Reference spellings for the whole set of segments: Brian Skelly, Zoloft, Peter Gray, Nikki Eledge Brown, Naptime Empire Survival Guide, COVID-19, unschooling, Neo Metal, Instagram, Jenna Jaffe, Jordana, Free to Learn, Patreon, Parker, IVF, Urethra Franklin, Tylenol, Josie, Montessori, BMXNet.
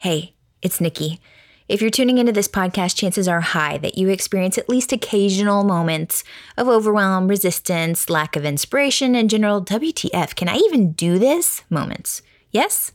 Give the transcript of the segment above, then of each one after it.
Hey, it's Nikki. If you're tuning into this podcast, chances are high that you experience at least occasional moments of overwhelm, resistance, lack of inspiration, and general WTF, can I even do this moments? Yes?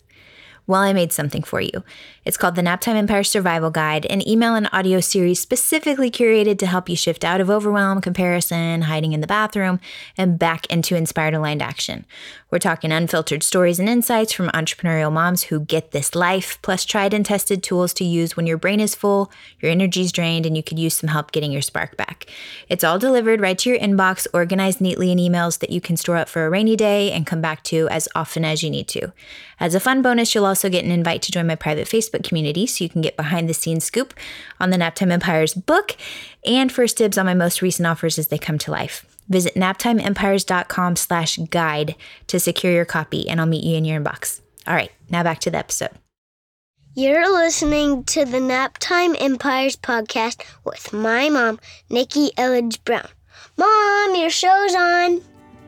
Well, I made something for you. It's called the Naptime Empire Survival Guide, an email and audio series specifically curated to help you shift out of overwhelm, comparison, hiding in the bathroom, and back into inspired, aligned action. We're talking unfiltered stories and insights from entrepreneurial moms who get this life, plus tried and tested tools to use when your brain is full, your energy's drained, and you could use some help getting your spark back. It's all delivered right to your inbox, organized neatly in emails that you can store up for a rainy day and come back to as often as you need to. As a fun bonus, you'll also get an invite to join my private Facebook community so you can get behind-the-scenes scoop on the Naptime Empire's book and first dibs on my most recent offers as they come to life. Visit naptimeempires.com/guide to secure your copy, and I'll meet you in your inbox. All right, now back to the episode. You're listening to the Naptime Empires podcast with my mom, Nikki Eledge Brown. Mom, your show's on.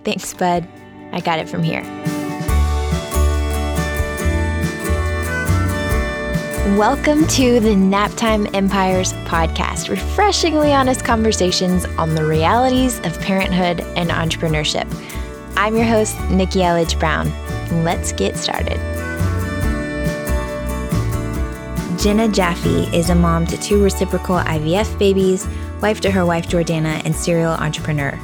Thanks, bud. I got it from here. Welcome to the Naptime Empires podcast, refreshingly honest conversations on the realities of parenthood and entrepreneurship. I'm your host, Nikki Eledge Brown. Let's get started. Jenna Jaffe is a mom to two reciprocal IVF babies, wife to her wife, Jordana, and serial entrepreneur.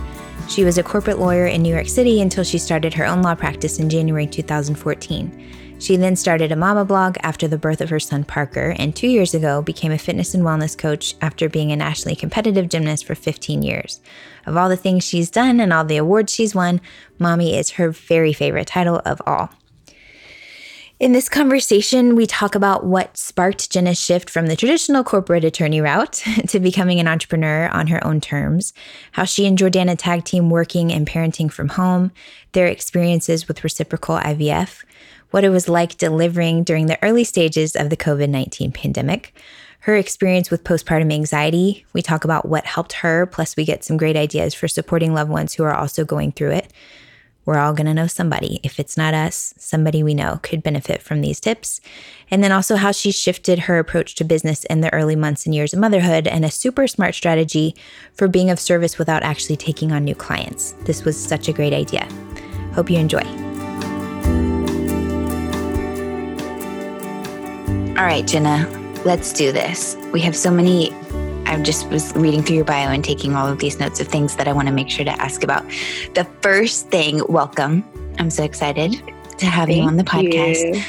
She was a corporate lawyer in New York City until she started her own law practice in January 2014. She then started a mama blog after the birth of her son, Parker, and 2 years ago became a fitness and wellness coach after being a nationally competitive gymnast for 15 years. Of all the things she's done and all the awards she's won, mommy is her very favorite title of all. In this conversation, we talk about what sparked Jenna's shift from the traditional corporate attorney route to becoming an entrepreneur on her own terms, how she and Jordana tag team working and parenting from home, their experiences with reciprocal IVF, what it was like delivering during the early stages of the COVID-19 pandemic, her experience with postpartum anxiety. We talk about what helped her, plus we get some great ideas for supporting loved ones who are also going through it. We're all going to know somebody. If it's not us, somebody we know could benefit from these tips. And then also how she shifted her approach to business in the early months and years of motherhood and a super smart strategy for being of service without actually taking on new clients. This was such a great idea. Hope you enjoy. All right, Jenna, let's do this. We have so many. I just was reading through your bio and taking all of these notes of things that I want to make sure to ask about. The first thing, welcome. I'm so excited to have you on the podcast.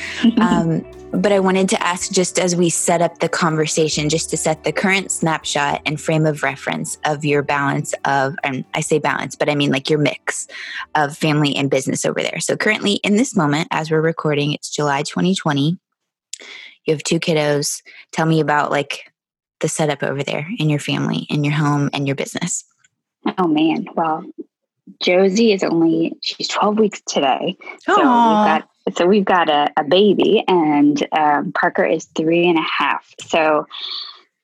But I wanted to ask, just as we set up the conversation, just to set the current snapshot and frame of reference of your balance of, and I say balance, but I mean like your mix of family and business over there. So currently in this moment, as we're recording, it's July 2020. You have two kiddos. Tell me about like the setup over there in your family, in your home, and your business. Oh man. Well, Josie is only, she's 12 weeks today. So we've got a baby, and Parker is 3.5. So,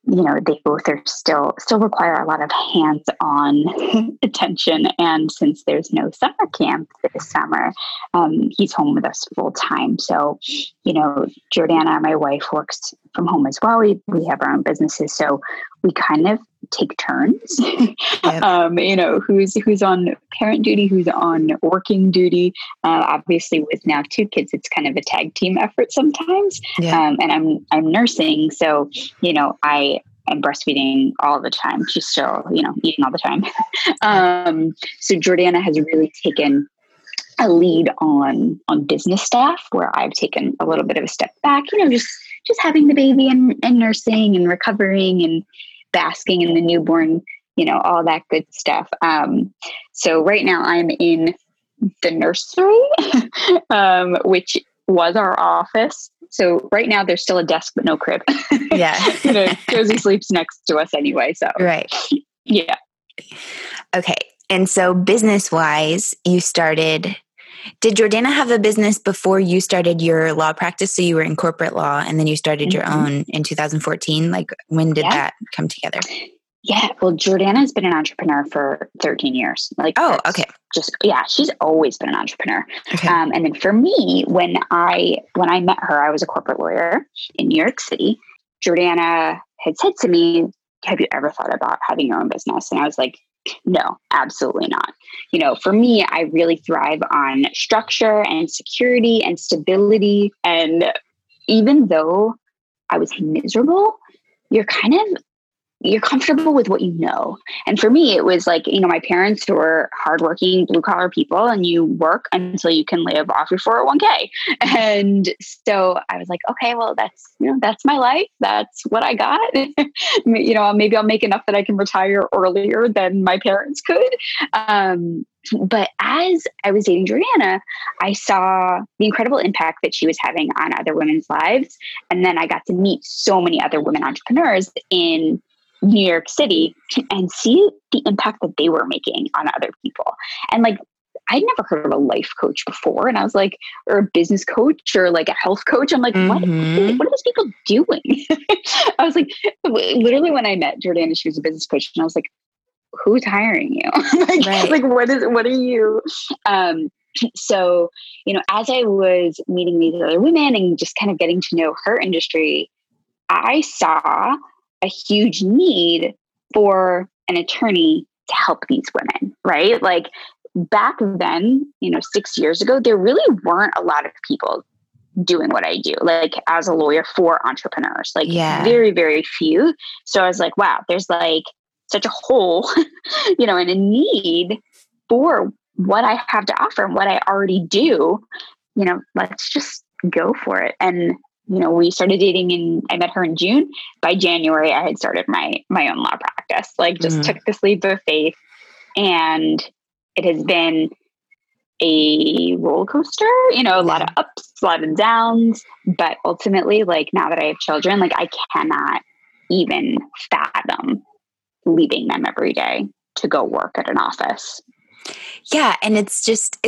you know, they both are still require a lot of hands-on attention. And since there's no summer camp this summer, he's home with us full time. So, you know, Jordana, my wife, works from home as well. We have our own businesses. So we kind of take turns, yep. You know, who's on parent duty, who's on working duty. Obviously with now two kids, it's kind of a tag team effort sometimes. Yeah. And I'm nursing. So, you know, I am breastfeeding all the time. She's still, you know, eating all the time. So Jordana has really taken a lead on business staff, where I've taken a little bit of a step back, you know, just having the baby and nursing and recovering and basking in the newborn, you know, all that good stuff. So right now I'm in the nursery, which was our office. So right now there's still a desk, but no crib. Yeah. You know, Josie sleeps next to us anyway. So, right. Yeah. Okay. And so business wise, you started, did Jordana have a business before you started your law practice? So you were in corporate law and then you started your own in 2014. Like when did that come together? Yeah. Well, Jordana's been an entrepreneur for 13 years. Like, oh, okay. Just, yeah, she's always been an entrepreneur. Okay. And then for me, when I met her, I was a corporate lawyer in New York City. Jordana had said to me, have you ever thought about having your own business? And I was like, no, absolutely not. You know, for me, I really thrive on structure and security and stability. And even though I was miserable, you're comfortable with what you know. And for me, it was like, you know, my parents were hardworking blue collar people, and you work until you can live off your 401k. And so I was like, okay, well, that's my life. That's what I got. You know, maybe I'll make enough that I can retire earlier than my parents could. But as I was dating Jordana, I saw the incredible impact that she was having on other women's lives. And then I got to meet so many other women entrepreneurs in New York City and see the impact that they were making on other people. And like, I'd never heard of a life coach before. And I was like, or a business coach or like a health coach. I'm like, what are these people doing? I was like, literally when I met Jordana, she was a business coach. And I was like, who's hiring you? Like, right. Like, what are you? So, you know, as I was meeting these other women and just kind of getting to know her industry, I saw a huge need for an attorney to help these women, right? Like back then, you know, 6 years ago, there really weren't a lot of people doing what I do, like as a lawyer for entrepreneurs, like very, very few. So I was like, wow, there's like such a hole, you know, and a need for what I have to offer and what I already do, you know, let's just go for it. And you know, we started dating and I met her in June. By January, I had started my own law practice, like just took this leap of faith. And it has been a roller coaster, you know, a lot of ups, a lot of downs. But ultimately, like now that I have children, like I cannot even fathom leaving them every day to go work at an office. Yeah. And it's just,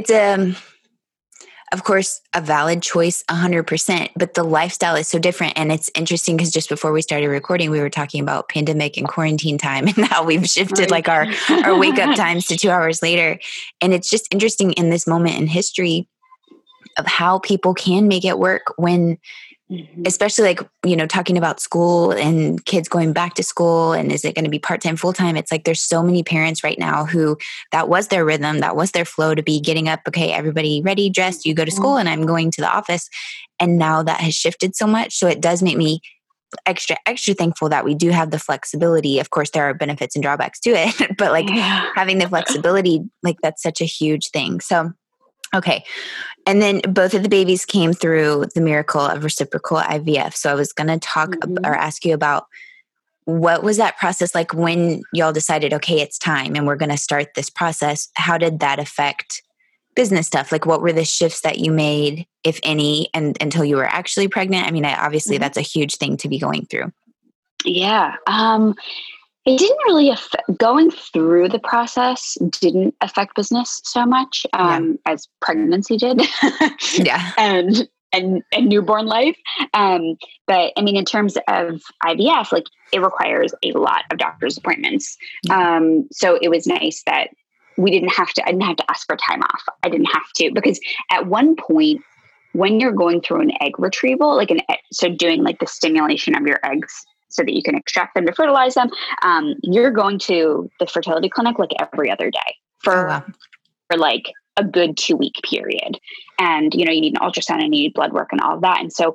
of course, a valid choice, 100%, but the lifestyle is so different. And it's interesting because just before we started recording, we were talking about pandemic and quarantine time and how we've shifted like our wake up times to 2 hours later. And it's just interesting in this moment in history of how people can make it work when, especially like, you know, talking about school and kids going back to school and is it going to be part-time, full-time? It's like, there's so many parents right now who that was their rhythm. That was their flow to be getting up. Okay, everybody ready, dressed, you go to school and I'm going to the office. And now that has shifted so much. So it does make me extra thankful that we do have the flexibility. Of course, there are benefits and drawbacks to it, but like having the flexibility, like that's such a huge thing. So okay. And then both of the babies came through the miracle of reciprocal IVF. So I was going to talk or ask you about what was that process like when y'all decided, okay, it's time and we're going to start this process. How did that affect business stuff? Like what were the shifts that you made, if any, and until you were actually pregnant? I mean, obviously that's a huge thing to be going through. Yeah. It didn't really affect, going through the process didn't affect business so much as pregnancy did and newborn life. But I mean, in terms of IVF, like it requires a lot of doctor's appointments. So it was nice that I didn't have to ask for time off. I didn't have to, because at one point when you're going through an egg retrieval, so doing like the stimulation of your eggs, so that you can extract them to fertilize them. You're going to the fertility clinic like every other day for like a good 2 week period. And, you know, you need an ultrasound and you need blood work and all of that. And so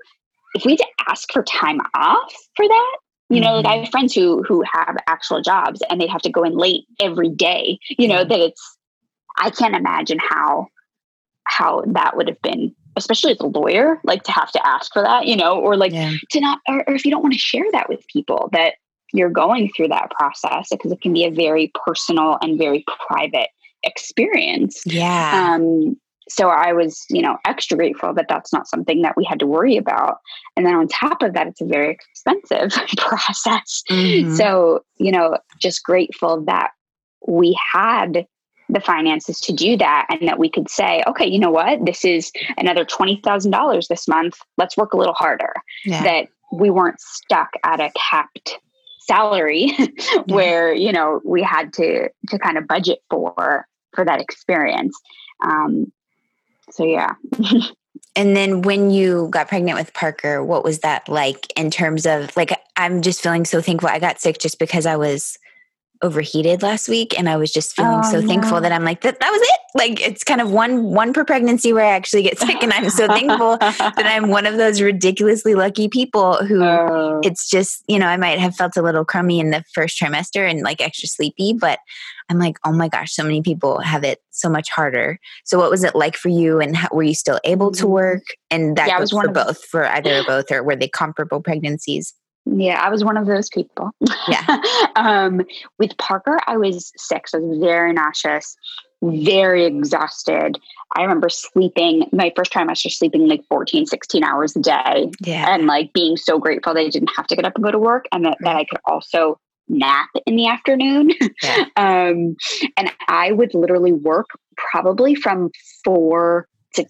if we had to ask for time off for that, you know, like I have friends who have actual jobs and they have to go in late every day, you know, that I can't imagine how that would have been, especially as a lawyer, like to have to ask for that, you know, or like to not, or if you don't want to share that with people that you're going through that process, because it can be a very personal and very private experience. Yeah. So I was, you know, extra grateful that that's not something that we had to worry about. And then on top of that, it's a very expensive process. So, you know, just grateful that we had the finances to do that. And that we could say, okay, you know what, this is another $20,000 this month. Let's work a little harder. That we weren't stuck at a capped salary where, you know, we had to kind of budget for that experience. So yeah. And then when you got pregnant with Parker, what was that like in terms of, like, I'm just feeling so thankful. I got sick just because I was overheated last week, and I was just feeling thankful that I'm like, that was it. Like, it's kind of one per pregnancy where I actually get sick, and I'm so thankful that I'm one of those ridiculously lucky people who it's just, you know, I might have felt a little crummy in the first trimester and like extra sleepy, but I'm like, oh my gosh, so many people have it so much harder. So what was it like for you, and were you still able to work? And that was one for both, for either or both, or were they comparable pregnancies? Yeah, I was one of those people. Yeah. With Parker, I was sick. So I was very nauseous, very exhausted. I remember sleeping, my first trimester, sleeping like 14, 16 hours a day. Yeah. And like being so grateful that I didn't have to get up and go to work, and that I could also nap in the afternoon. Yeah. And I would literally work probably from 4 to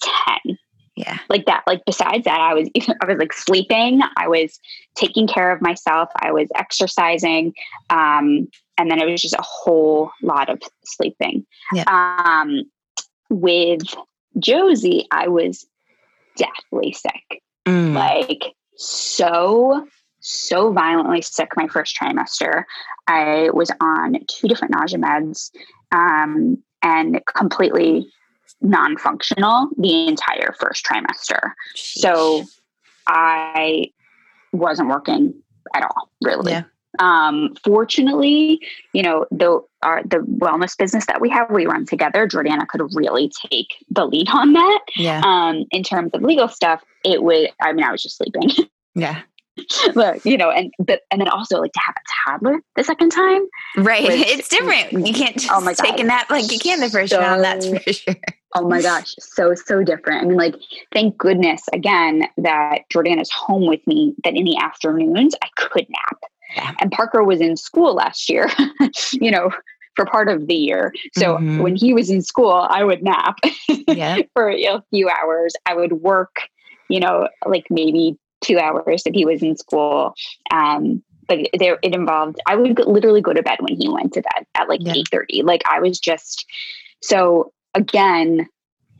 10. Yeah. Like that, like besides that, I was like sleeping, I was taking care of myself, I was exercising. And then it was just a whole lot of sleeping. Yeah. With Josie, I was deathly sick, like so violently sick my first trimester. I was on 2 different nausea meds, and completely non-functional the entire first trimester. Jeez. So I wasn't working at all, really. Yeah. Fortunately, you know, the wellness business that we run together, Jordana could really take the lead on that. Yeah. In terms of legal stuff, I was just sleeping. Yeah. Look, you know, and then also like to have a toddler the second time. Right. It's different. You can't just take a nap like you can the first time, that's for sure. Oh my gosh. So different. I mean, like, thank goodness again that Jordana's home with me, that in the afternoons I could nap. Yeah. And Parker was in school last year, you know, for part of the year. So when he was in school, I would nap for a few hours. I would work, you know, like maybe 2 hours that he was in school. But it involved, I would literally go to bed when he went to bed at like 8:30. Like I was just, so again,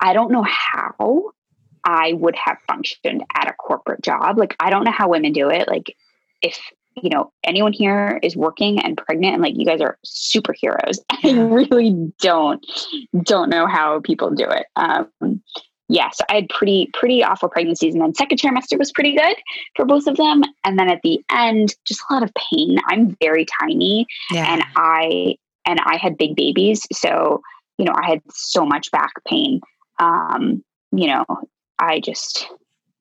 I don't know how I would have functioned at a corporate job. Like, I don't know how women do it. Like, if, you know, anyone here is working and pregnant, and like, you guys are superheroes. I really don't know how people do it. Yeah, so I had pretty awful pregnancies, and then second trimester was pretty good for both of them. And then at the end, just a lot of pain. I'm very tiny, and I had big babies, so you know I had so much back pain. You know,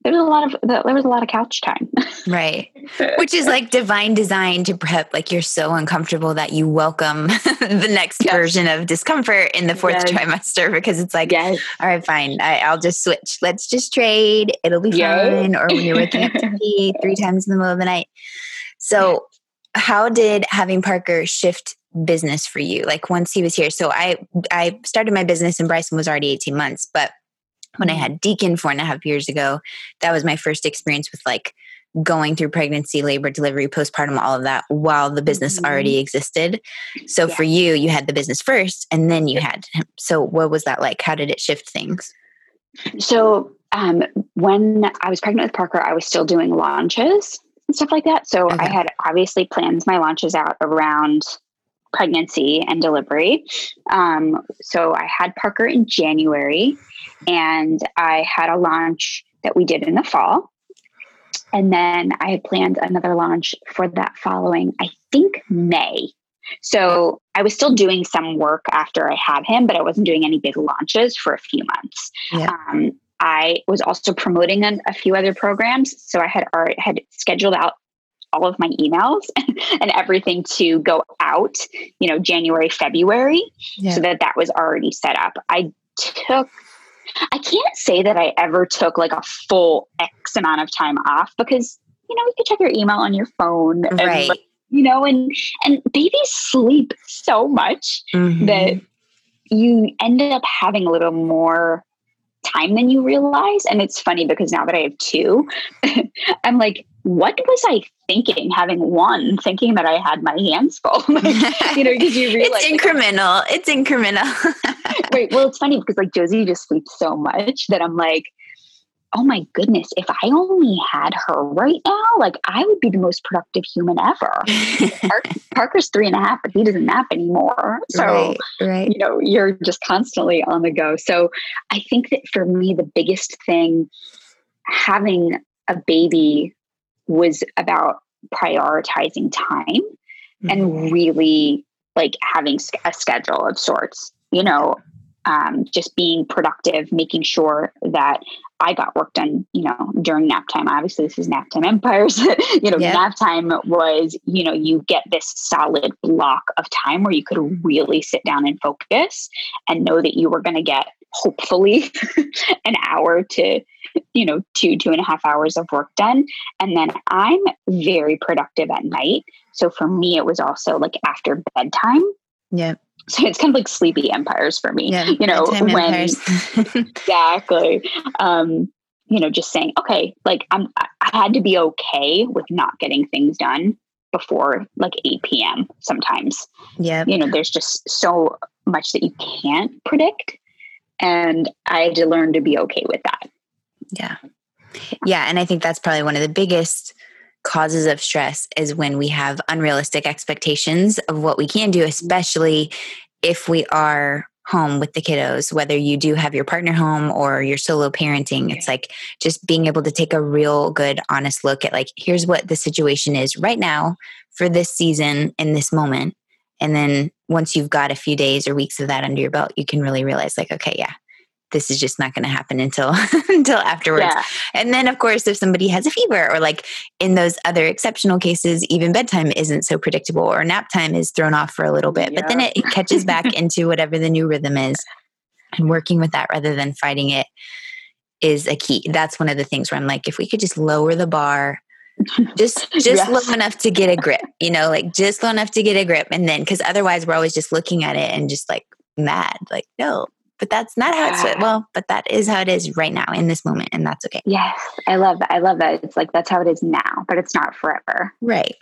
there was a lot of couch time, right? Which is like divine design to prep. Like, you're so uncomfortable that you welcome the next version of discomfort in the fourth trimester, because it's like, all right, fine, I'll just switch. Let's just trade. It'll be fine. Or when you're waking up to pee 3 times in the middle of the night. So, how did having Parker shift business for you? Like, once he was here, so I started my business, and Bryson was already 18 months, but when I had Deacon 4.5 years ago, that was my first experience with like going through pregnancy, labor, delivery, postpartum, all of that, while the business already existed. So for you, you had the business first, and then you had him. So what was that like? How did it shift things? So when I was pregnant with Parker, I was still doing launches and stuff like that. So I had obviously planned my launches out around pregnancy and delivery. So I had Parker in January, and I had a launch that we did in the fall. And then I had planned another launch for that following, I think, May. So I was still doing some work after I had him, but I wasn't doing any big launches for a few months. Yeah. I was also promoting a few other programs. So I had scheduled out all of my emails and everything to go out, you know, January, February, so that was already set up. I can't say that I ever took like a full X amount of time off, because, you know, you can check your email on your phone, right? And, you know, and babies sleep so much that you end up having a little more time than you realize. And it's funny because now that I have two, I'm like, what was I thinking having one, thinking that I had my hands full? Like, you know, did you realize? It's incremental. Right. Well, it's funny because like Josie just sleeps so much that I'm like, oh my goodness, if I only had her right now, like I would be the most productive human ever. Parker's 3.5, but he doesn't nap anymore. So, right. You know, you're just constantly on the go. So I think that for me, the biggest thing having a baby was about prioritizing time and really like having a schedule of sorts, you know, just being productive, making sure that I got work done, you know, during nap time. Obviously, this is Naptime Empire. You know, nap time was, you know, you get this solid block of time where you could really sit down and focus and know that you were going to get hopefully an hour to, you know, 2.5 hours of work done. And then I'm very productive at night. So for me, it was also like after bedtime. Yeah. So it's kind of like sleepy empires for me, you know, when exactly, you know, just saying, okay, like I had to be okay with not getting things done before like 8 PM sometimes. Yeah. You know, there's just so much that you can't predict, and I had to learn to be okay with that. Yeah. Yeah. And I think that's probably one of the biggest causes of stress is when we have unrealistic expectations of what we can do, especially if we are home with the kiddos, whether you do have your partner home or you're solo parenting. It's like just being able to take a real good, honest look at like, here's what the situation is right now for this season in this moment. And then once you've got a few days or weeks of that under your belt, you can really realize like, okay, yeah, this is just not going to happen until afterwards. Yeah. And then of course, if somebody has a fever or like in those other exceptional cases, even bedtime isn't so predictable or nap time is thrown off for a little bit, but then it catches back into whatever the new rhythm is, and working with that rather than fighting it is a key. That's one of the things where I'm like, if we could just lower the bar just low enough to get a grip, you know, like just low enough to get a grip. And then, cause otherwise we're always just looking at it and just like mad, like, no. But that's not how it's, well, but that is how it is right now in this moment. And that's okay. Yes. I love that. I love that. It's like, that's how it is now, but it's not forever. Right.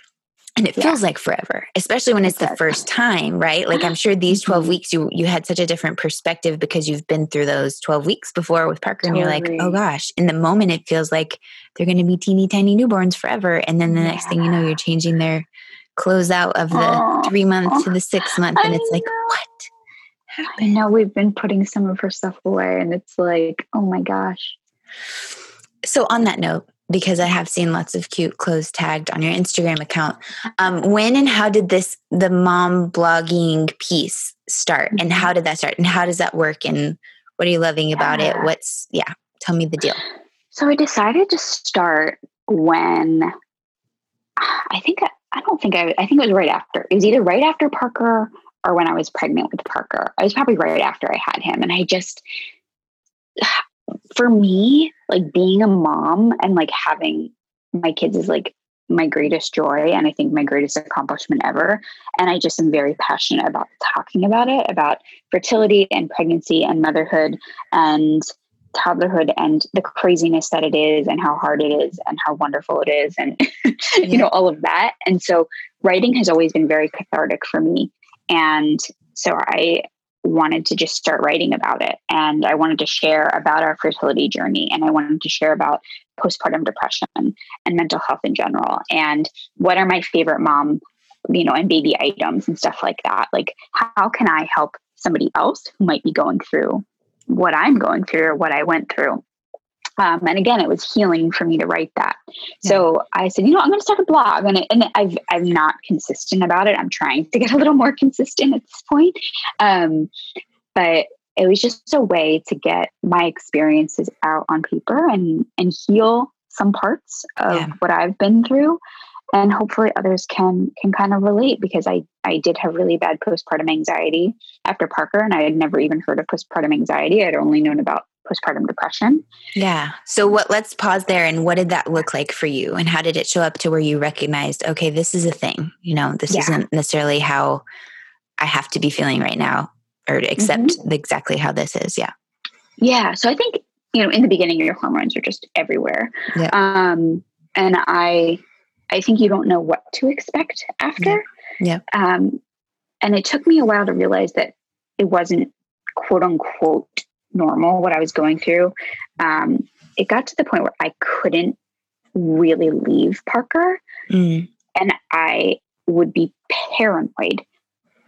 And it feels like forever, especially when it's the first time, right? Like I'm sure these 12 weeks, you had such a different perspective because you've been through those 12 weeks before with Parker and you're like, oh gosh, in the moment, it feels like they're going to be teeny tiny newborns forever. And then the next thing you know, you're changing their close out of the 3 month to the 6 month. And it's like, what? I know we've been putting some of her stuff away and it's like, oh my gosh. So on that note, because I have seen lots of cute clothes tagged on your Instagram account, when and how did the mom blogging piece start and how did that start and how does that work and what are you loving about it? Tell me the deal. So I decided to start when I think it was right after. It was either right after Parker or when I was pregnant with Parker. I was probably right after I had him. And I just, for me, like being a mom and like having my kids is like my greatest joy. And I think my greatest accomplishment ever. And I just am very passionate about talking about it, about fertility and pregnancy and motherhood and toddlerhood and the craziness that it is and how hard it is and how wonderful it is. And, you know, all of that. And so writing has always been very cathartic for me. And so I wanted to just start writing about it. And I wanted to share about our fertility journey. And I wanted to share about postpartum depression and mental health in general. And what are my favorite mom, you know, and baby items and stuff like that. Like, how can I help somebody else who might be going through what I'm going through or what I went through? And again, it was healing for me to write that. So I said, you know, I'm going to start a blog, and I'm not consistent about it. I'm trying to get a little more consistent at this point. But it was just a way to get my experiences out on paper and heal some parts of what I've been through. And hopefully others can kind of relate, because I did have really bad postpartum anxiety after Parker, and I had never even heard of postpartum anxiety. I'd only known about postpartum depression. Yeah. So let's pause there. And what did that look like for you? And how did it show up to where you recognized, okay, this is a thing, you know, this isn't necessarily how I have to be feeling right now or accept exactly how this is. Yeah. Yeah. So I think you know, in the beginning, your hormones are just everywhere. Yeah. And I think you don't know what to expect after. Yeah. And it took me a while to realize that it wasn't quote unquote normal, what I was going through. It got to the point where I couldn't really leave Parker. Mm. And I would be paranoid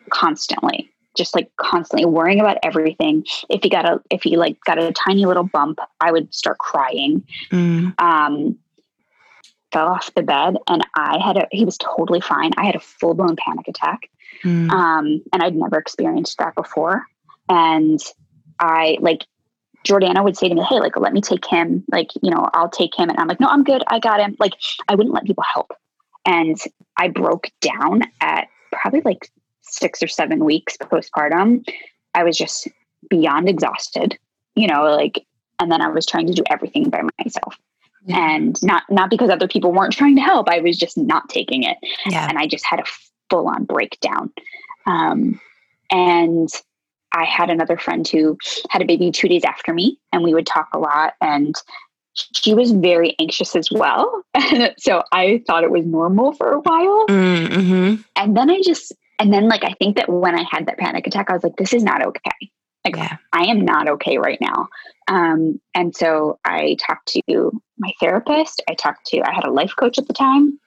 constantly, just like constantly worrying about everything. If he got a tiny little bump, I would start crying. Mm. Fell off the bed, and he was totally fine. I had a full-blown panic attack. Mm. And I'd never experienced that before. And Jordana would say to me, hey, like, let me take him. Like, you know, I'll take him. And I'm like, no, I'm good. I got him. Like, I wouldn't let people help. And I broke down at probably like 6 or 7 weeks postpartum. I was just beyond exhausted, you know, like, and then I was trying to do everything by myself. Yeah. And not because other people weren't trying to help. I was just not taking it. Yeah. And I just had a full on breakdown. And I had another friend who had a baby 2 days after me, and we would talk a lot, and she was very anxious as well. And so I thought it was normal for a while. Mm-hmm. And then I think that when I had that panic attack, I was like, this is not okay. Like, yeah. I am not okay right now. And so I talked to my therapist. I had a life coach at the time,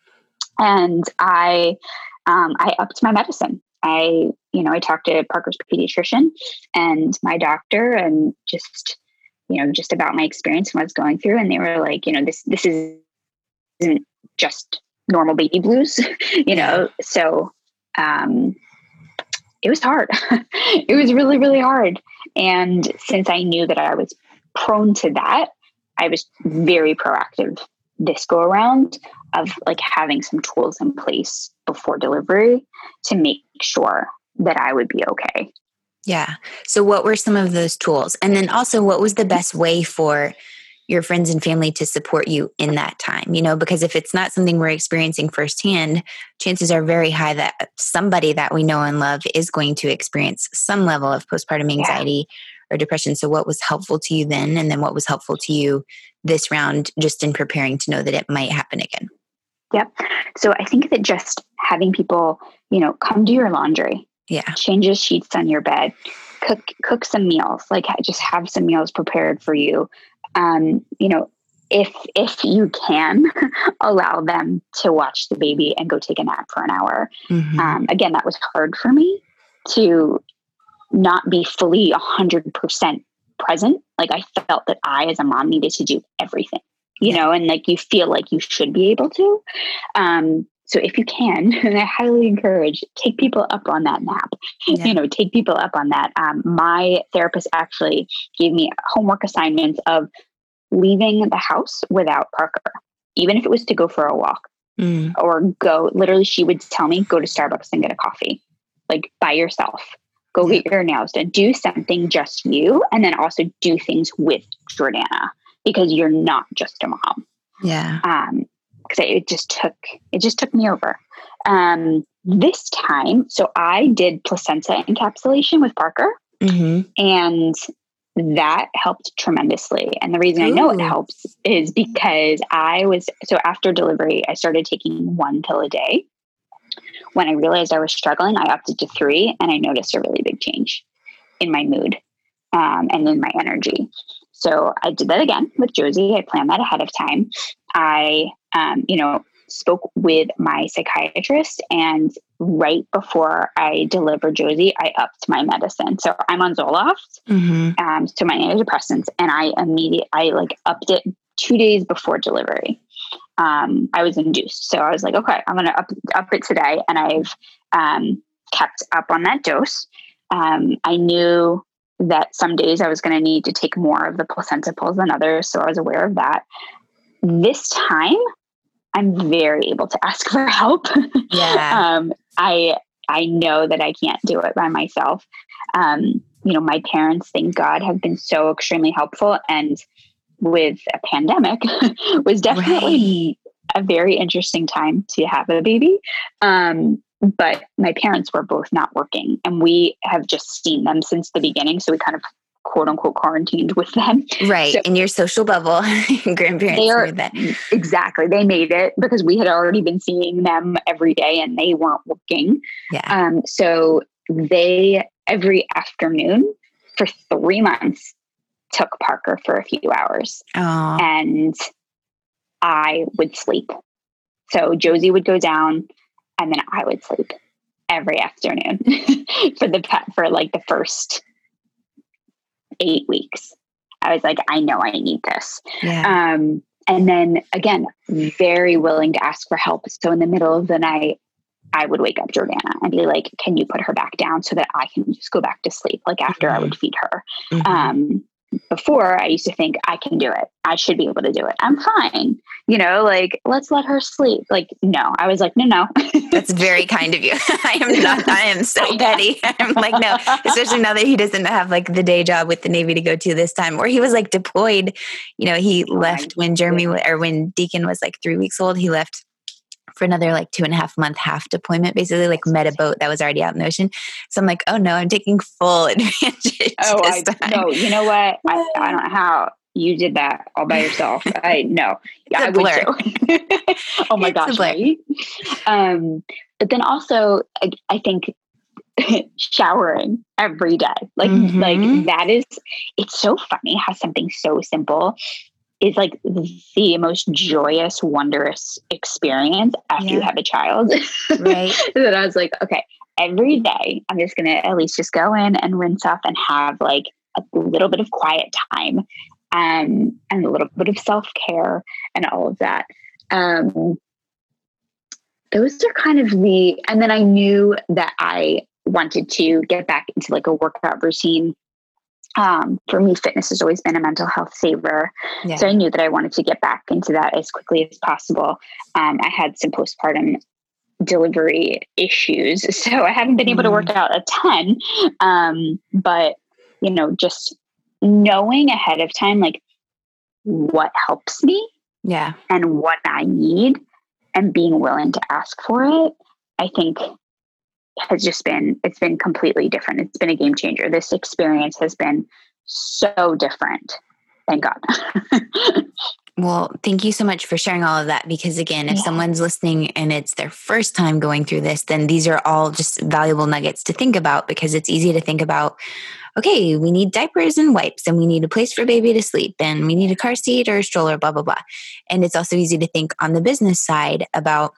and I upped my medicine. I talked to Parker's pediatrician and my doctor, and just about my experience and what I was going through. And they were like, you know, this isn't just normal baby blues, you know? So, it was hard. It was really, really hard. And since I knew that I was prone to that, I was very proactive this go around of like having some tools in place before delivery to make sure that I would be okay. Yeah. So what were some of those tools? And then also, what was the best way for your friends and family to support you in that time? You know, because if it's not something we're experiencing firsthand, chances are very high that somebody that we know and love is going to experience some level of postpartum anxiety or depression. So what was helpful to you then? And then what was helpful to you this round, just in preparing to know that it might happen again? Yep. So I think that just having people, you know, come do your laundry. Yeah. Changes sheets on your bed, cook some meals, like just have some meals prepared for you. You know, if you can allow them to watch the baby and go take a nap for an hour. Mm-hmm. Again, that was hard for me to not be fully 100% present. Like, I felt that I, as a mom, needed to do everything, you know, and like, you feel like you should be able to, so if you can, and I highly encourage, take people up on that nap, you know, take people up on that. My therapist actually gave me homework assignments of leaving the house without Parker, even if it was to go for a walk or she would tell me, go to Starbucks and get a coffee, like by yourself, go get your nails done, do something just you. And then also do things with Jordana, because you're not just a mom. Yeah. Because it just took me over this time. So I did placenta encapsulation with Parker, and that helped tremendously. And the reason I know it helps is because after delivery, I started taking one pill a day. When I realized I was struggling, I opted to 3, and I noticed a really big change in my mood and in my energy. So I did that again with Josie. I planned that ahead of time. I, you know, spoke with my psychiatrist, and right before I delivered Josie, I upped my medicine. So I'm on Zoloft, so my antidepressants, and I upped it 2 days before delivery. I was induced. So I was like, okay, I'm going to up it today. And I've, kept up on that dose. I knew that some days I was going to need to take more of the placenta pills than others. So I was aware of that. This time, I'm very able to ask for help. Yeah. I know that I can't do it by myself. You know, my parents, thank God, have been so extremely helpful, and with a pandemic was definitely a very interesting time to have a baby. But my parents were both not working, and we have just seen them since the beginning. So we kind of quote unquote quarantined with them. Right. So in your social bubble, grandparents made that. Exactly. They made it because we had already been seeing them every day and they weren't working. Yeah. So they, every afternoon for 3 months, took Parker for a few hours. Aww. And I would sleep. So Josie would go down and then I would sleep every afternoon for like the first 8 weeks. I was like, I know I need this. Yeah. And then again, very willing to ask for help. So in the middle of the night, I would wake up Jordana and be like, can you put her back down so that I can just go back to sleep? Like after mm-hmm. I would feed her. Mm-hmm. Before I used to think I can do it. I should be able to do it. I'm fine. You know, like let's let her sleep. Like, no, I was like, no. That's very kind of you. I am so petty. I'm like, no, especially now that he doesn't have like the day job with the Navy to go to this time, or he was like deployed, you know, he left when when Deacon was like 3 weeks old, he left for another like 2.5 month half deployment, basically like met a boat that was already out in the ocean. So I'm like, oh no, I'm taking full advantage. Oh, no, you know what? I don't know how you did that all by yourself. I know. I would too. Oh my gosh. Right? But then also I think showering every day, like, mm-hmm. like that is, it's so funny how something so simple is like the most joyous, wondrous experience after you have a child. Right. That I was like, okay, every day I'm just going to at least just go in and rinse off and have like a little bit of quiet time and a little bit of self-care and all of that. Those are kind of the, and then I knew that I wanted to get back into like a workout routine. For me, fitness has always been a mental health saver. Yeah. So I knew that I wanted to get back into that as quickly as possible. I had some postpartum delivery issues, so I haven't been able to work out a ton. But, you know, just knowing ahead of time, like what helps me and what I need and being willing to ask for it, I think has just been, it's been completely different. It's been a game changer. This experience has been so different. Thank God. Well, thank you so much for sharing all of that. Because again, if someone's listening and it's their first time going through this, then these are all just valuable nuggets to think about, because it's easy to think about, okay, we need diapers and wipes and we need a place for baby to sleep and we need a car seat or a stroller, blah, blah, blah. And it's also easy to think on the business side about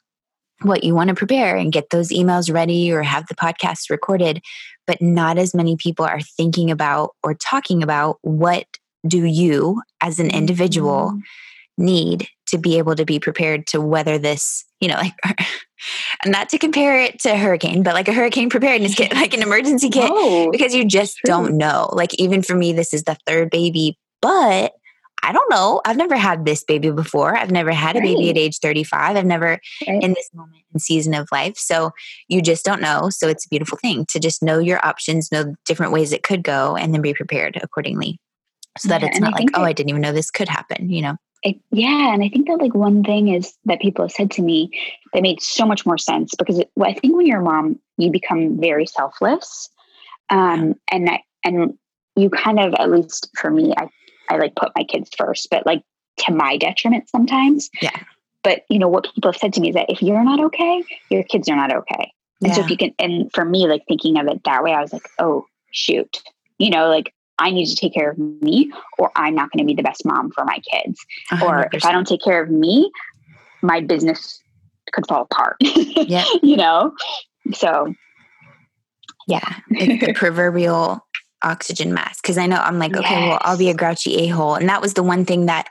what you want to prepare and get those emails ready or have the podcast recorded, but not as many people are thinking about or talking about what do you as an individual need to be able to be prepared to weather this, you know, like not to compare it to a hurricane, but like a hurricane preparedness kit, like an emergency kit, because you just don't know. Like even for me, this is the third baby, but I don't know. I've never had this baby before. I've never had a baby at age 35. I've never in this moment and season of life. So you just don't know. So it's a beautiful thing to just know your options, know different ways it could go, and then be prepared accordingly so that it's not like, oh, I didn't even know this could happen, you know? And I think that like one thing is that people have said to me that made so much more sense, because I think when you're a mom, you become very selfless. And you kind of, at least for me, I like put my kids first, but like to my detriment sometimes. Yeah. But you know, what people have said to me is that if you're not okay, your kids are not okay. And so if you can, and for me, like thinking of it that way, I was like, oh shoot, you know, like I need to take care of me or I'm not going to be the best mom for my kids. 100%. Or if I don't take care of me, my business could fall apart, you know? So it's the proverbial oxygen mask. Cause I know I'm like, okay, well, I'll be a grouchy a-hole. And that was the one thing that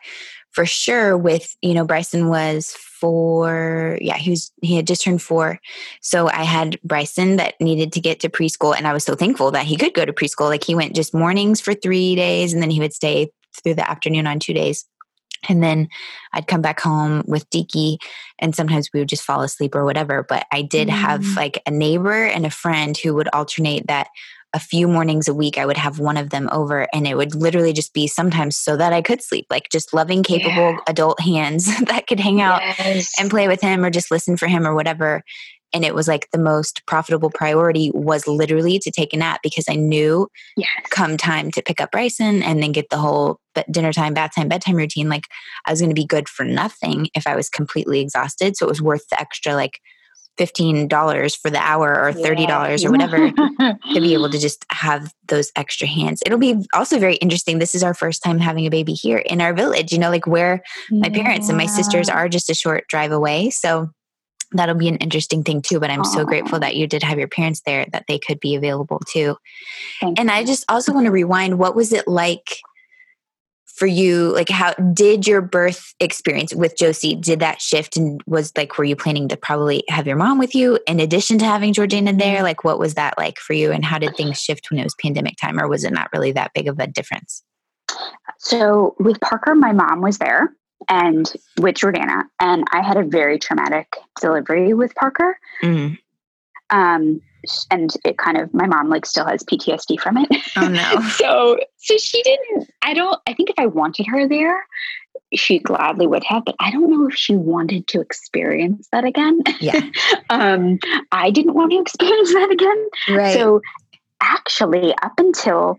for sure with, you know, Bryson was 4. He had just turned 4. So I had Bryson that needed to get to preschool. And I was so thankful that he could go to preschool. Like he went just mornings for 3 days and then he would stay through the afternoon on 2 days. And then I'd come back home with Deaky and sometimes we would just fall asleep or whatever. But I did have like a neighbor and a friend who would alternate that. A few mornings a week, I would have one of them over and it would literally just be sometimes so that I could sleep, like just loving, capable adult hands that could hang out and play with him or just listen for him or whatever. And it was like the most profitable priority was literally to take a nap, because I knew come time to pick up Bryson and then get the whole dinner time, bath time, bedtime routine, like I was going to be good for nothing if I was completely exhausted. So it was worth the extra like $15 for the hour or $30 or whatever to be able to just have those extra hands. It'll be also very interesting. This is our first time having a baby here in our village, you know, like where my parents and my sisters are just a short drive away. So that'll be an interesting thing too, but I'm so grateful that you did have your parents there, that they could be available too. Thank you. I just also want to rewind. What was it like for you? Like, how did your birth experience with Josie, did that shift? And was like, were you planning to probably have your mom with you in addition to having Jordana there? Like, what was that like for you? And how did things shift when it was pandemic time, or was it not really that big of a difference? So with Parker, my mom was there, and with Jordana, and I had a very traumatic delivery with Parker. And it kind of, my mom like still has PTSD from it. Oh no. So she didn't, I think if I wanted her there, she gladly would have, but I don't know if she wanted to experience that again. Yeah. I didn't want to experience that again. Right. So actually up until,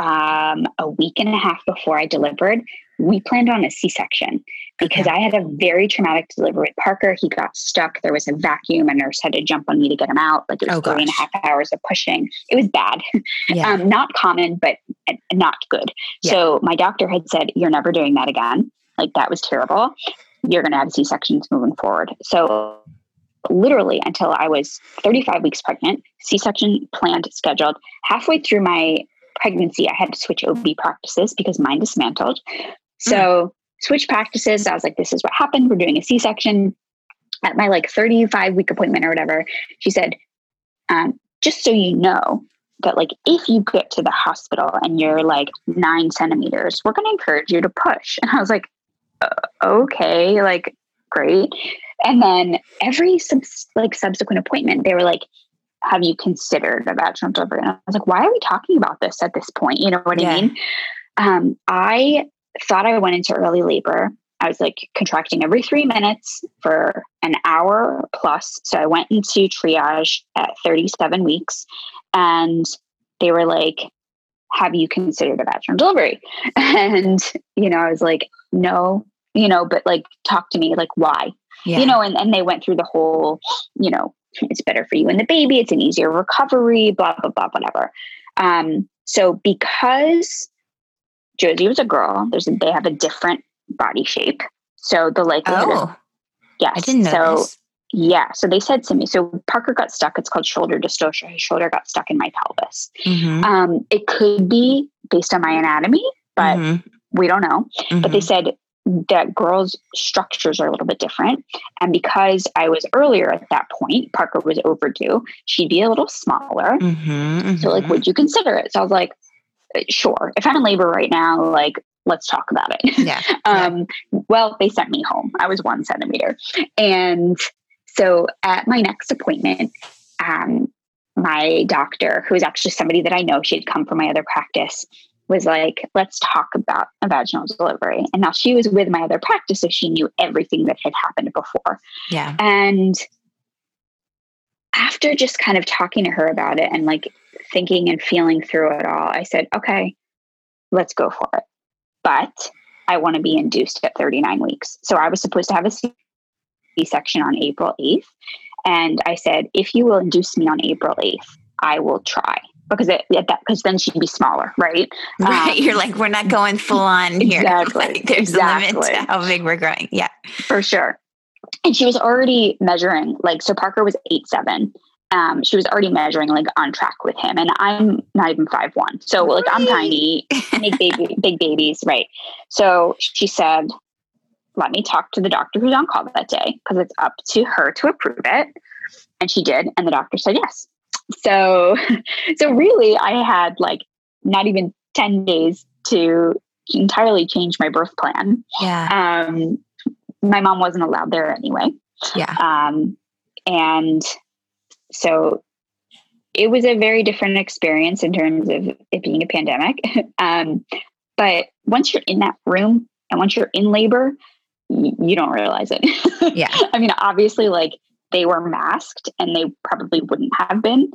a week and a half before I delivered, we planned on a C-section because I had a very traumatic delivery with Parker. He got stuck. There was a vacuum. A nurse had to jump on me to get him out. Like it was 3.5 hours of pushing. It was bad. Yeah. Not common, but not good. Yeah. So my doctor had said, you're never doing that again. Like that was terrible. You're going to have C-sections moving forward. So literally until I was 35 weeks pregnant, C-section planned, scheduled. Halfway through my pregnancy, I had to switch OB practices because mine dismantled. So switch practices. I was like, this is what happened. We're doing a C-section. At my like 35 week appointment or whatever, she said, just so you know that like, if you get to the hospital and you're like 9 centimeters, we're going to encourage you to push. And I was like, okay, like great. And then every subsequent appointment, they were like, have you considered a vaginal delivery? And I was like, why are we talking about this at this point? You know what I mean? I thought I went into early labor. I was like contracting every 3 minutes for an hour plus. So I went into triage at 37 weeks and they were like, have you considered a vaginal delivery? And, you know, I was like, no, you know, but like, talk to me, like why, you know, and they went through the whole, you know, it's better for you and the baby. It's an easier recovery, blah, blah, blah, whatever. So because Josie was a girl, they have a different body shape. So the likelihood of, yes. I didn't know this. Yeah. So they said to me, so Parker got stuck. It's called shoulder dystocia. His shoulder got stuck in my pelvis. It could be based on my anatomy, but we don't know. But they said that girls' structures are a little bit different. And because I was earlier at that point, Parker was overdue, she'd be a little smaller. So like, would you consider it? So I was like, sure. If I'm in labor right now, like, let's talk about it. Well, they sent me home. I was 1 centimeter. And so at my next appointment, my doctor, who is actually somebody that I know, she had come from my other practice, was like, let's talk about a vaginal delivery. And now she was with my other practice, so she knew everything that had happened before. Yeah. And after just kind of talking to her about it and like thinking and feeling through it all, I said, okay, let's go for it. But I want to be induced at 39 weeks. So I was supposed to have a C-section on April 8th. And I said, if you will induce me on April 8th, I will try. Because then she'd be smaller, right? Right. You're like, we're not going full on here. Exactly. Like, there's a limit to how big we're growing. Yeah. For sure. And she was already measuring, like, so Parker was 8'7". She was already measuring like on track with him, and I'm not even 5'1". So like I'm tiny, big babies. Right. So she said, let me talk to the doctor who's on call that day, cause it's up to her to approve it. And she did. And the doctor said, yes. So really I had like not even 10 days to entirely change my birth plan. Yeah. My mom wasn't allowed there anyway. Yeah. And so it was a very different experience in terms of it being a pandemic. But once you're in that room and once you're in labor, you don't realize it. Yeah. I mean, obviously like they were masked and they probably wouldn't have been.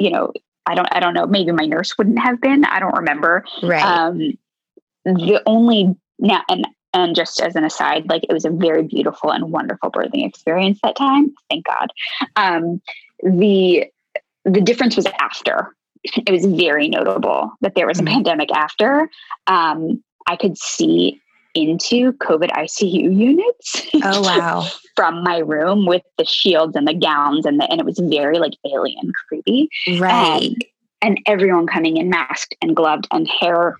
You know, I don't know. Maybe my nurse wouldn't have been. I don't remember. Right. The only now, and just as an aside, like, it was a very beautiful and wonderful birthing experience that time. Thank God. The difference was after. It was very notable that there was a pandemic after. I could see into COVID ICU units. Oh, wow. From my room with the shields and the gowns and it was very like alien creepy. Right. And everyone coming in masked and gloved and hair,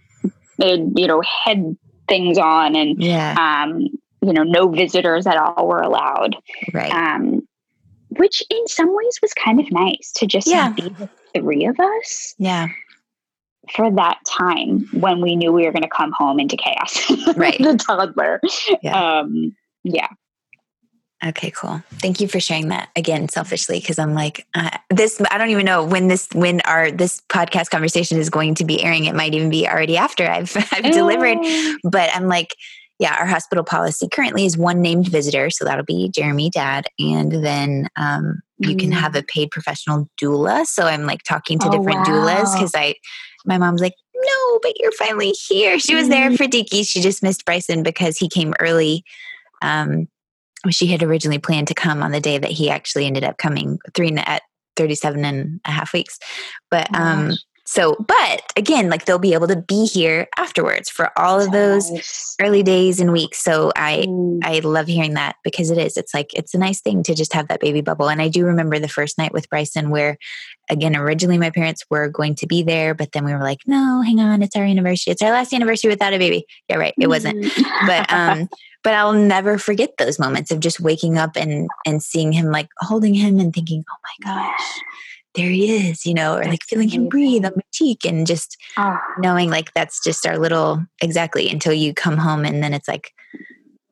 head things on and, no visitors at all were allowed. Right. Which in some ways was kind of nice to just be the three of us. Yeah. For that time when we knew we were going to come home into chaos. Right. The toddler. Yeah. Okay, cool. Thank you for sharing that again, selfishly, because I'm like, I don't even know when this podcast conversation is going to be airing. It might even be already after I've delivered, but I'm like, our hospital policy currently is one named visitor. So that'll be Jeremy, Dad. And then, you can have a paid professional doula. So I'm like talking to different doulas because my mom's like, no, but you're finally here. She was there for Diki. She just missed Bryson because he came early. She had originally planned to come on the day that he actually ended up coming at 37 and a half weeks. But, but again, like they'll be able to be here afterwards for all of those early days and weeks. So I love hearing that because it's a nice thing to just have that baby bubble. And I do remember the first night with Bryson where, again, originally my parents were going to be there, but then we were like, no, hang on. It's our anniversary. It's our last anniversary without a baby. Yeah, right. It wasn't. But I'll never forget those moments of just waking up and seeing him, like holding him and thinking, oh my gosh, there he is, or like feeling him breathe on my cheek and just knowing like that's just our little, exactly, until you come home and then it's like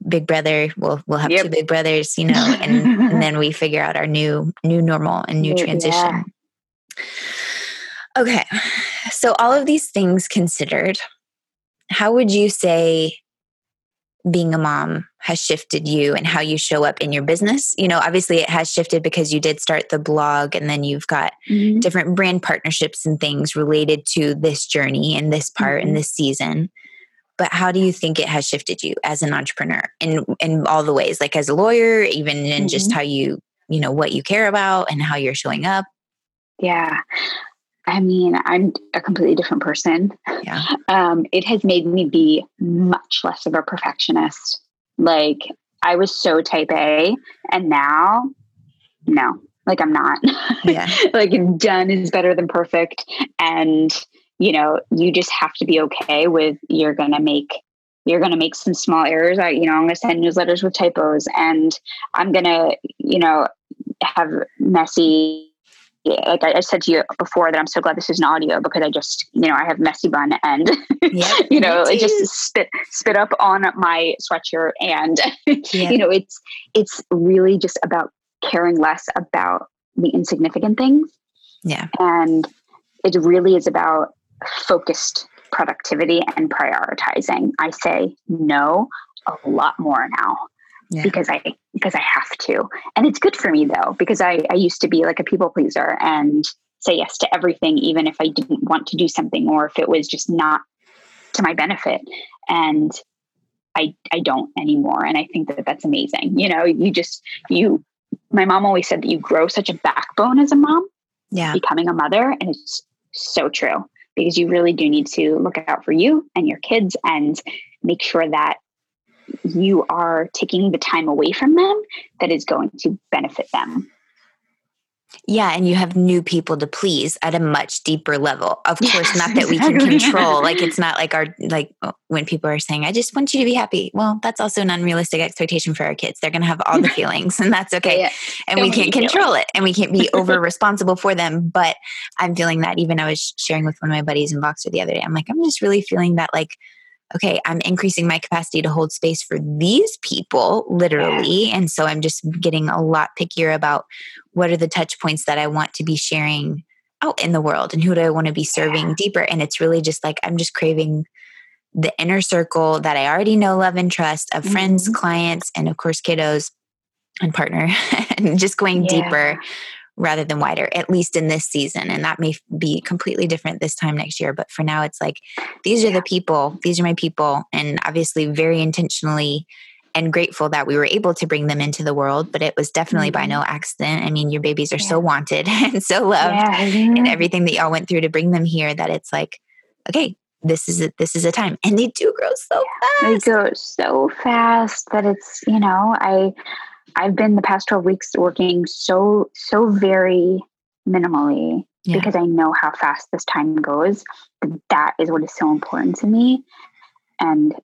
big brother, we'll have two big brothers, and then we figure out our new normal and new transition. Yeah. Okay. So all of these things considered, how would you say being a mom has shifted you and how you show up in your business? Obviously it has shifted because you did start the blog and then you've got different brand partnerships and things related to this journey and this part and this season. But how do you think it has shifted you as an entrepreneur in all the ways, like as a lawyer, even in just how you, what you care about and how you're showing up? Yeah. I mean, I'm a completely different person. Yeah. It has made me be much less of a perfectionist. Like I was so type A and now, no, like I'm not. Yeah. Like done is better than perfect. And, you just have to be okay with you're going to make some small errors. I'm going to send newsletters with typos and I'm going to, have messy. Like I said to you before that I'm so glad this is an audio because I just, I have messy bun and, it just spit up on my sweatshirt and, it's really just about caring less about the insignificant things. Yeah. And it really is about focused productivity and prioritizing. I say no a lot more now. Yeah. Because I have to, and it's good for me though, because I used to be like a people pleaser and say yes to everything, even if I didn't want to do something or if it was just not to my benefit. And I don't anymore. And I think that that's amazing. My mom always said that you grow such a backbone as a mom, becoming a mother. And it's so true because you really do need to look out for you and your kids and make sure that you are taking the time away from them that is going to benefit them. Yeah. And you have new people to please at a much deeper level. Of course, not that we can control. Like it's not like when people are saying, I just want you to be happy. Well, that's also an unrealistic expectation for our kids. They're going to have all the feelings and that's okay. Yeah. And we can't control it and we can't be over responsible for them. But I'm feeling that even I was sharing with one of my buddies in Boxer the other day, I'm like, I'm just really feeling that like, okay, I'm increasing my capacity to hold space for these people, literally. And so I'm just getting a lot pickier about what are the touch points that I want to be sharing out in the world and who do I want to be serving deeper. And it's really just like, I'm just craving the inner circle that I already know, love, and trust of friends, clients, and of course, kiddos. and partner and just going deeper rather than wider, at least in this season. And that may be completely different this time next year. But for now, it's like, these are the people, these are my people. And obviously very intentionally and grateful that we were able to bring them into the world, but it was definitely by no accident. I mean, your babies are so wanted and so loved and everything that y'all went through to bring them here, that it's like, okay, this is a time. And they do grow so fast. They grow so fast that it's, you know, I've been the past 12 weeks working so very minimally because I know how fast this time goes. That is what is so important to me. And,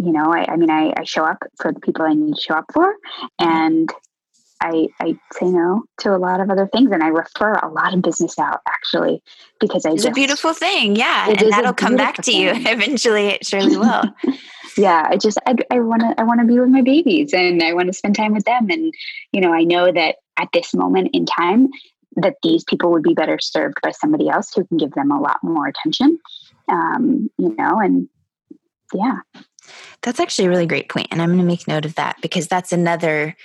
you know, I mean, I show up for the people I need to show up for, and I say no to a lot of other things. And I refer a lot of business out, actually, because it's a beautiful thing. Yeah. And that'll come back to you eventually. It surely will. Yeah. I want to be with my babies, and I want to spend time with them. And, you know, I know that at this moment in time that these people would be better served by somebody else who can give them a lot more attention. You know, and yeah. That's actually a really great point. And I'm going to make note of that, because that's another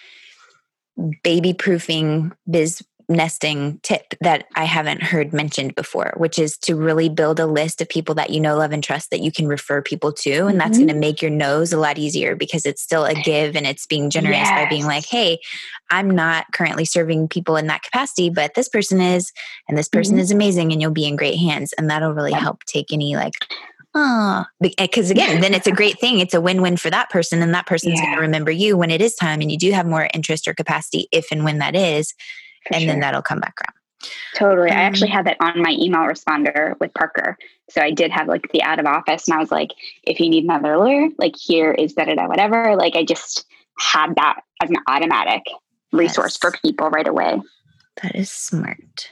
baby proofing, biz nesting tip that I haven't heard mentioned before, which is to really build a list of people that you know, love, and trust that you can refer people to. And that's going to make your nose a lot easier, because it's still a give, and it's being generous by being like, hey, I'm not currently serving people in that capacity, but this person is, and this person is amazing, and you'll be in great hands. And that'll really help take any like, oh, because again, then it's a great thing. It's a win-win for that person. And that person's going to remember you when it is time. And you do have more interest or capacity if and when that is. For and then that'll come back around. Totally. I actually had that on my email responder with Parker. So I did have like the out of office, and I was like, if you need another lawyer, like here is that, whatever. Like I just had that as an automatic resource for people right away. That is smart.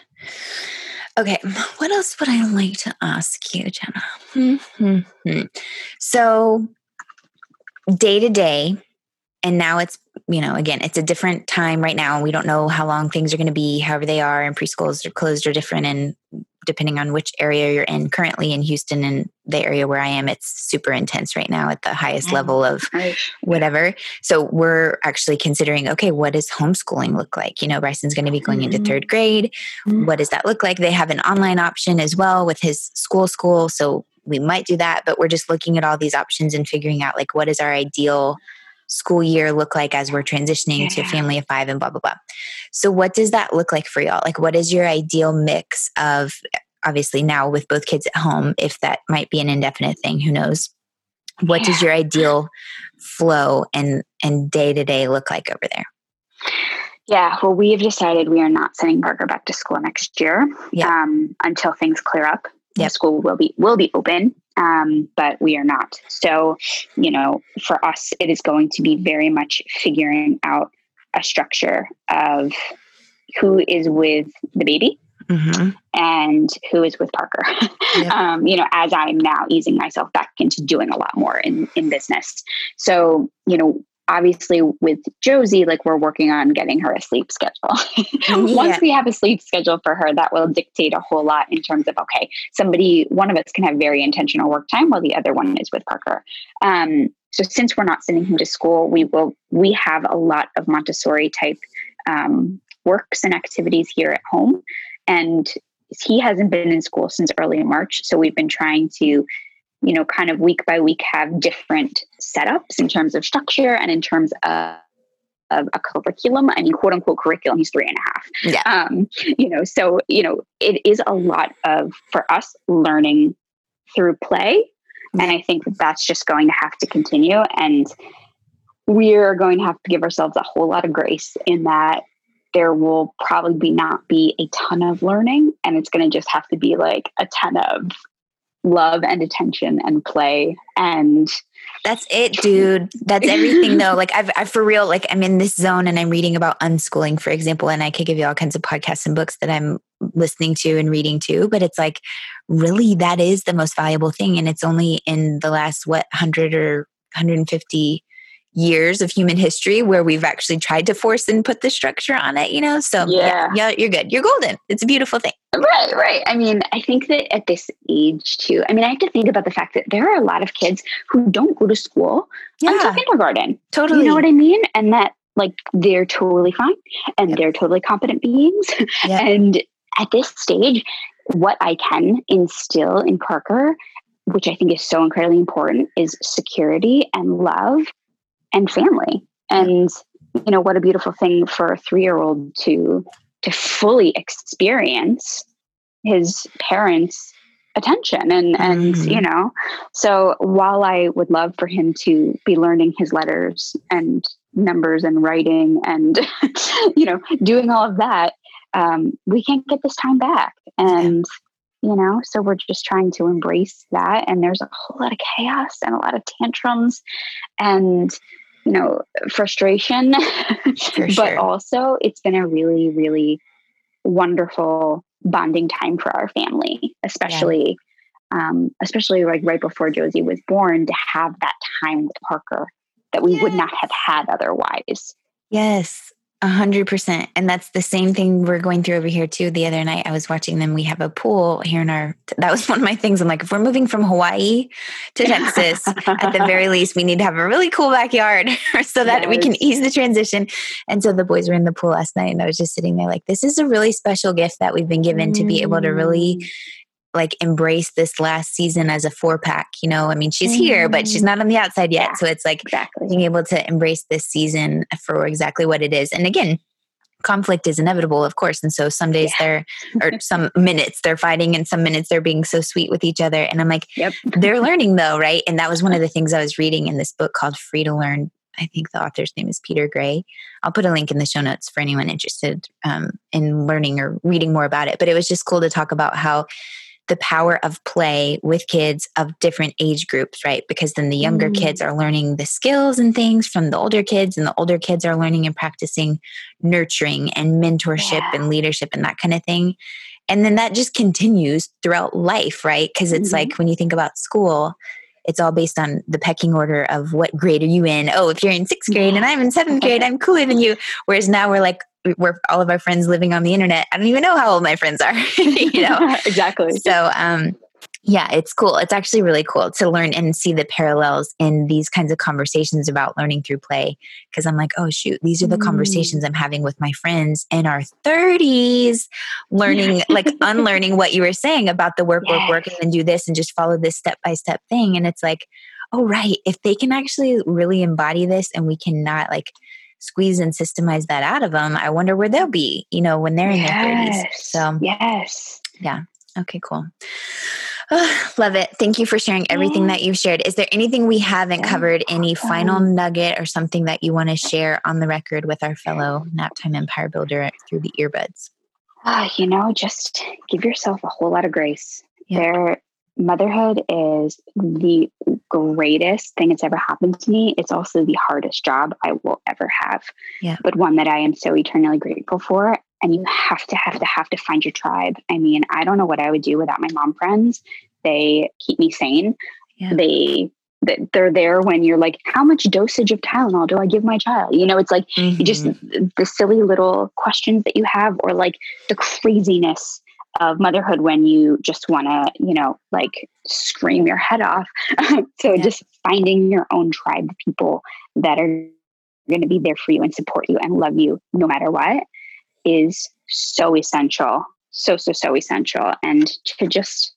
Okay. What else would I like to ask you, Jenna? So day to day, and now it's, you know, again, it's a different time right now, and we don't know how long things are going to be, however they are, and preschools are closed or different. And depending on which area you're in, currently in Houston and the area where I am, it's super intense right now at the highest level of whatever. So we're actually considering, okay, what does homeschooling look like? You know, Bryson's going to be going into third grade. What does that look like? They have an online option as well with his school. So we might do that, but we're just looking at all these options and figuring out like, what is our ideal school year look like as we're transitioning to a family of five and blah, blah, blah. So what does that look like for y'all? Like, what is your ideal mix of, obviously now with both kids at home, if that might be an indefinite thing, who knows? What does your ideal flow and day-to-day look like over there? Yeah. Well, we have decided we are not sending Parker back to school next year until things clear up. School will be open, but we are not. So, you know, for us, it is going to be very much figuring out a structure of who is with the baby and who is with Parker. You know, as I'm now easing myself back into doing a lot more in business. So, you know, obviously with Josie, like we're working on getting her a sleep schedule. Once we have a sleep schedule for her, that will dictate a whole lot in terms of, okay, one of us can have very intentional work time while the other one is with Parker. So since we're not sending him to school, we have a lot of Montessori type works and activities here at home. And he hasn't been in school since early March. So we've been trying to, you know, kind of week by week have different setups in terms of structure and in terms of a curriculum. I mean, quote unquote curriculum, he's 3.5. You know, so, you know, it is a lot of, for us, learning through play. And I think that's just going to have to continue. And we're going to have to give ourselves a whole lot of grace in that there will probably not be a ton of learning, and it's going to just have to be like a ton of love and attention and play. And that's it, dude. That's everything though. Like I for real, like I'm in this zone and I'm reading about unschooling, for example, and I could give you all kinds of podcasts and books that I'm listening to and reading to, but it's like, really, that is the most valuable thing. And it's only in the last 100 or 150 years of human history where we've actually tried to force and put the structure on it, you know? So yeah, you're good. You're golden. It's a beautiful thing. Right. I mean, I think that at this age too, I mean, I have to think about the fact that there are a lot of kids who don't go to school until kindergarten. Totally. You know what I mean? And that Like, they're totally fine and yep. they're totally competent beings. Yep. And at this stage, what I can instill in Parker, which I think is so incredibly important, is security and love and family. And, you know, what a beautiful thing for a 3-year-old to fully experience his parents' attention and mm-hmm. you know. So while I would love for him to be learning his letters and numbers and writing and you know, doing all of that, we can't get this time back. And you know, so we're just trying to embrace that. And there's a whole lot of chaos and a lot of tantrums and, you know, frustration. For sure. But also it's been a really, really wonderful bonding time for our family, especially especially like right before Josie was born, to have that time with Parker that we would not have had otherwise. Yes, 100%. And that's the same thing we're going through over here too. The other night I was watching them. We have a pool here in our, that was one of my things. I'm like, if we're moving from Hawaii to Texas, at the very least, we need to have a really cool backyard so that we can ease the transition. And so the boys were in the pool last night and I was just sitting there like, this is a really special gift that we've been given to be able to really like embrace this last season as a 4-pack, you know, I mean, she's here, but she's not on the outside yet. Yeah, so it's like being able to embrace this season for exactly what it is. And again, conflict is inevitable, of course. And so some days they're, or some minutes they're fighting and some minutes they're being so sweet with each other. And I'm like, they're learning though. Right. And that was one of the things I was reading in this book called Free to Learn. I think the author's name is Peter Gray. I'll put a link in the show notes for anyone interested in learning or reading more about it. But it was just cool to talk about how the power of play with kids of different age groups, right? Because then the younger kids are learning the skills and things from the older kids, and the older kids are learning and practicing nurturing and mentorship and leadership and that kind of thing. And then that just continues throughout life, right? Because it's like when you think about school, it's all based on the pecking order of what grade are you in? Oh, if you're in 6th grade and I'm in 7th grade, I'm cooler than you. Whereas now we're like, we're all of our friends living on the internet. I don't even know how old my friends are, you know? Exactly. So, yeah, it's cool. It's actually really cool to learn and see the parallels in these kinds of conversations about learning through play. Cause I'm like, oh shoot, these are the conversations I'm having with my friends in our 30s, learning, like unlearning what you were saying about the work, and then do this and just follow this step-by-step thing. And it's like, oh, right. If they can actually really embody this and we cannot like squeeze and systemize that out of them, I wonder where they'll be, you know, when they're in their 30s. So yeah. Okay, cool. Oh, love it. Thank you for sharing everything that you've shared. Is there anything we haven't covered, any final nugget or something that you want to share on the record with our fellow Naptime Empire Builder through the earbuds? You know, just give yourself a whole lot of grace. Yeah. Their motherhood is the greatest thing that's ever happened to me. It's also the hardest job I will ever have, but one that I am so eternally grateful for. And you have to find your tribe. I mean, I don't know what I would do without my mom friends. They keep me sane. Yeah. They're there when you're like, how much dosage of Tylenol do I give my child? You know, it's like you just the silly little questions that you have, or like the craziness of motherhood when you just want to, you know, like scream your head off. So just finding your own tribe of people that are going to be there for you and support you and love you no matter what is so essential. So essential. And to just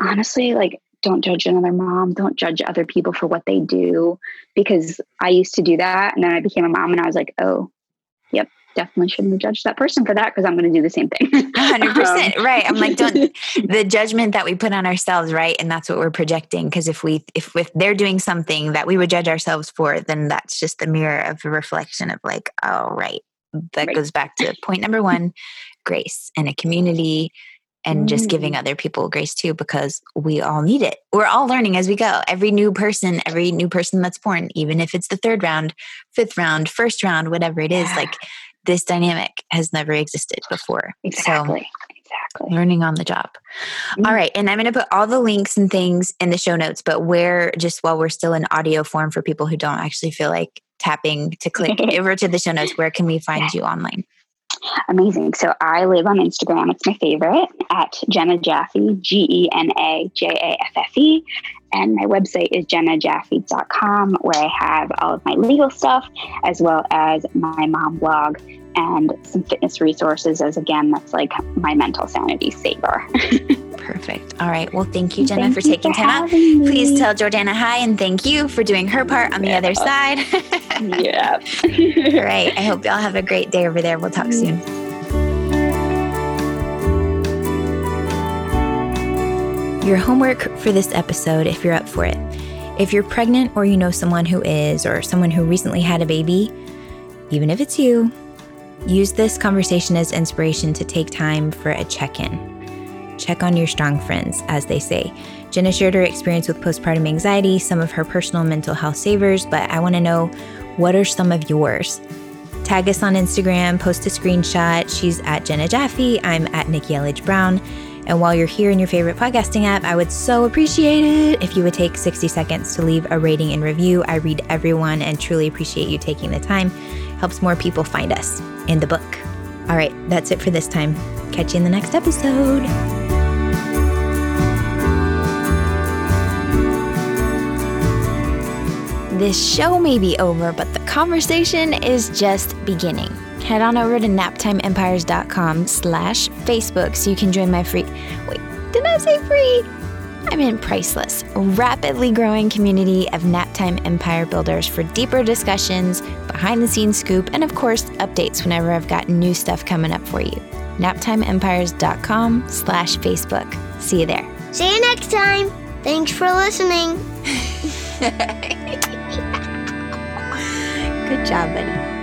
honestly, like, don't judge another mom. Don't judge other people for what they do, because I used to do that. And then I became a mom and I was like, oh, yep. Definitely shouldn't judge that person for that, because I'm going to do the same thing. 100%. Right. I'm like, don't the judgment that we put on ourselves. Right. And that's what we're projecting. Cause if they're doing something that we would judge ourselves for, then that's just the mirror of a reflection of like, oh, right. That goes back to point number one, grace and a community, and just giving other people grace too, because we all need it. We're all learning as we go. Every new person that's born, even if it's the 3rd round, 5th round, 1st round, whatever it is, like this dynamic has never existed before. Exactly. So, learning on the job. All right. And I'm going to put all the links and things in the show notes, but just while we're still in audio form for people who don't actually feel like tapping to click over to the show notes, where can we find you online? Amazing. So I live on Instagram. It's my favorite, at Jenna Jaffe, Genajaffe. And my website is jennajaffe.com, where I have all of my legal stuff, as well as my mom blog and some fitness resources, as again, that's like my mental sanity saver. Perfect. All right. Well, thank you, Jenna, thank for you taking for time out. Me. Please tell Jordana hi, and thank you for doing her part on the other side. Yeah. All right. I hope y'all have a great day over there. We'll talk soon. Your homework for this episode, if you're up for it. If you're pregnant or you know someone who is, or someone who recently had a baby, even if it's you, use this conversation as inspiration to take time for a check-in. Check on your strong friends, as they say. Jenna shared her experience with postpartum anxiety, some of her personal mental health savers, but I want to know, what are some of yours? Tag us on Instagram, post a screenshot. She's at Jenna Jaffe. I'm at Nikki Eledge Brown. And while you're here in your favorite podcasting app, I would so appreciate it if you would take 60 seconds to leave a rating and review. I read everyone and truly appreciate you taking the time. Helps more people find us in the book. All right, that's it for this time. Catch you in the next episode. This show may be over, but the conversation is just beginning. Head on over to naptimeempires.com/Facebook so you can join my free... Wait, did I say free? I meant priceless, rapidly growing community of Naptime Empire builders for deeper discussions, behind-the-scenes scoop, and of course, updates whenever I've got new stuff coming up for you. naptimeempires.com/Facebook. See you there. See you next time. Thanks for listening. Good job, buddy.